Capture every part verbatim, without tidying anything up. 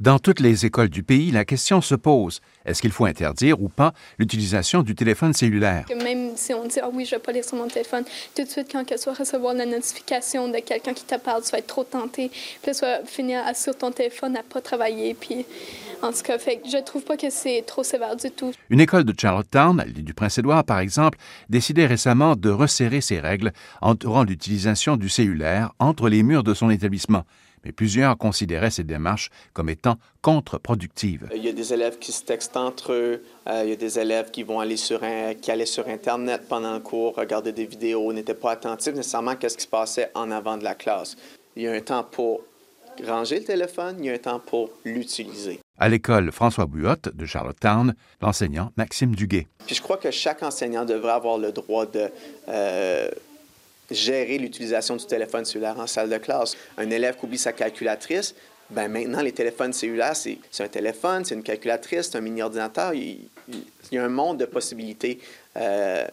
Dans toutes les écoles du pays, la question se pose. Est-ce qu'il faut interdire ou pas l'utilisation du téléphone cellulaire? Même si on dit « Ah oui, je ne vais pas lire sur mon téléphone », tout de suite, quand tu vas recevoir la notification de quelqu'un qui te parle, tu vas être trop tenté. Puis tu vas finir sur ton téléphone à ne pas travailler. Puis, en tout cas, fait que je ne trouve pas que c'est trop sévère du tout. Une école de Charlottetown, à l'île du Prince-Édouard, par exemple, décidait récemment de resserrer ses règles entourant l'utilisation du cellulaire entre les murs de son établissement. Mais plusieurs considéraient cette démarche comme étant contre-productive. Il y a des élèves qui se textent entre eux, euh, il y a des élèves qui vont aller sur un, qui allaient sur Internet pendant le cours, regarder des vidéos, n'étaient pas attentifs nécessairement à ce qui se passait en avant de la classe. Il y a un temps pour ranger le téléphone, il y a un temps pour l'utiliser. À l'école François-Bouhotte de Charlottetown, l'enseignant Maxime Duguay. Puis je crois que chaque enseignant devrait avoir le droit de... Euh, gérer l'utilisation du téléphone cellulaire en salle de classe. Un élève qui oublie sa calculatrice, bien maintenant, les téléphones cellulaires, c'est un téléphone, c'est une calculatrice, c'est un mini-ordinateur. Il, il, il y a un monde de possibilités euh,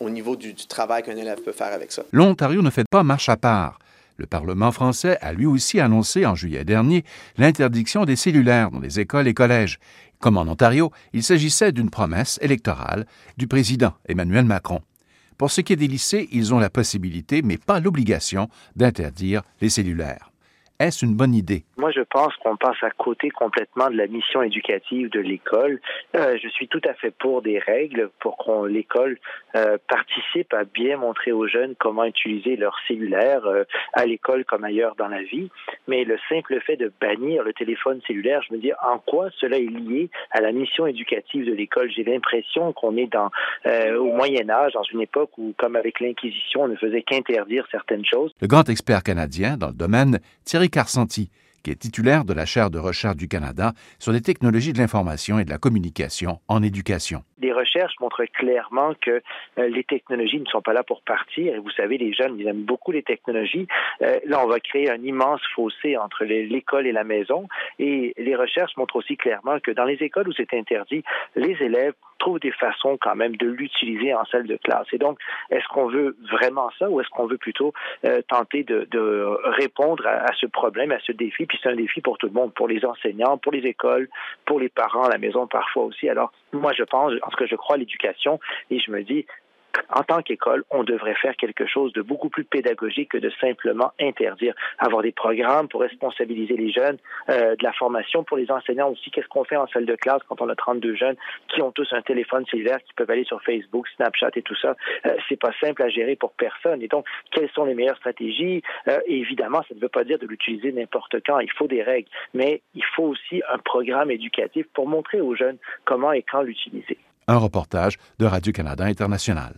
au niveau du, du travail qu'un élève peut faire avec ça. L'Ontario ne fait pas marche à part. Le Parlement français a lui aussi annoncé en juillet dernier l'interdiction des cellulaires dans les écoles et collèges. Comme en Ontario, il s'agissait d'une promesse électorale du président Emmanuel Macron. Pour ce qui est des lycées, ils ont la possibilité, mais pas l'obligation, d'interdire les cellulaires. Est-ce une bonne idée? Moi, je pense qu'on passe à côté complètement de la mission éducative de l'école. Euh, je suis tout à fait pour des règles pour que l'école euh, participe à bien montrer aux jeunes comment utiliser leur cellulaire euh, à l'école comme ailleurs dans la vie. Mais le simple fait de bannir le téléphone cellulaire, je me dis en quoi cela est lié à la mission éducative de l'école. J'ai l'impression qu'on est dans euh, au Moyen-Âge, dans une époque où, comme avec l'Inquisition, on ne faisait qu'interdire certaines choses. Le grand expert canadien dans le domaine, Thierry Carsenti, qui est titulaire de la Chaire de recherche du Canada sur les technologies de l'information et de la communication en éducation. Les recherches montrent clairement que euh, les technologies ne sont pas là pour partir. Et vous savez, les jeunes, ils aiment beaucoup les technologies. Euh, là, on va créer un immense fossé entre l'école et la maison. Et les recherches montrent aussi clairement que dans les écoles où c'est interdit, les élèves trouvent des façons quand même de l'utiliser en salle de classe. Et donc, est-ce qu'on veut vraiment ça ou est-ce qu'on veut plutôt euh, tenter de, de répondre à, à ce problème, à ce défi? Puis c'est un défi pour tout le monde, pour les enseignants, pour les écoles, pour les parents, à la maison parfois aussi. Alors, moi, je pense, en ce que je crois à l'éducation, et je me dis, en tant qu'école, on devrait faire quelque chose de beaucoup plus pédagogique que de simplement interdire. Avoir des programmes pour responsabiliser les jeunes, euh, de la formation pour les enseignants aussi. Qu'est-ce qu'on fait en salle de classe quand on a trente-deux jeunes qui ont tous un téléphone cellulaire, qui peuvent aller sur Facebook, Snapchat et tout ça? Euh, c'est pas simple à gérer pour personne. Et donc, quelles sont les meilleures stratégies? Euh, évidemment, ça ne veut pas dire de l'utiliser n'importe quand. Il faut des règles. Mais il faut aussi un programme éducatif pour montrer aux jeunes comment et quand l'utiliser. Un reportage de Radio-Canada International.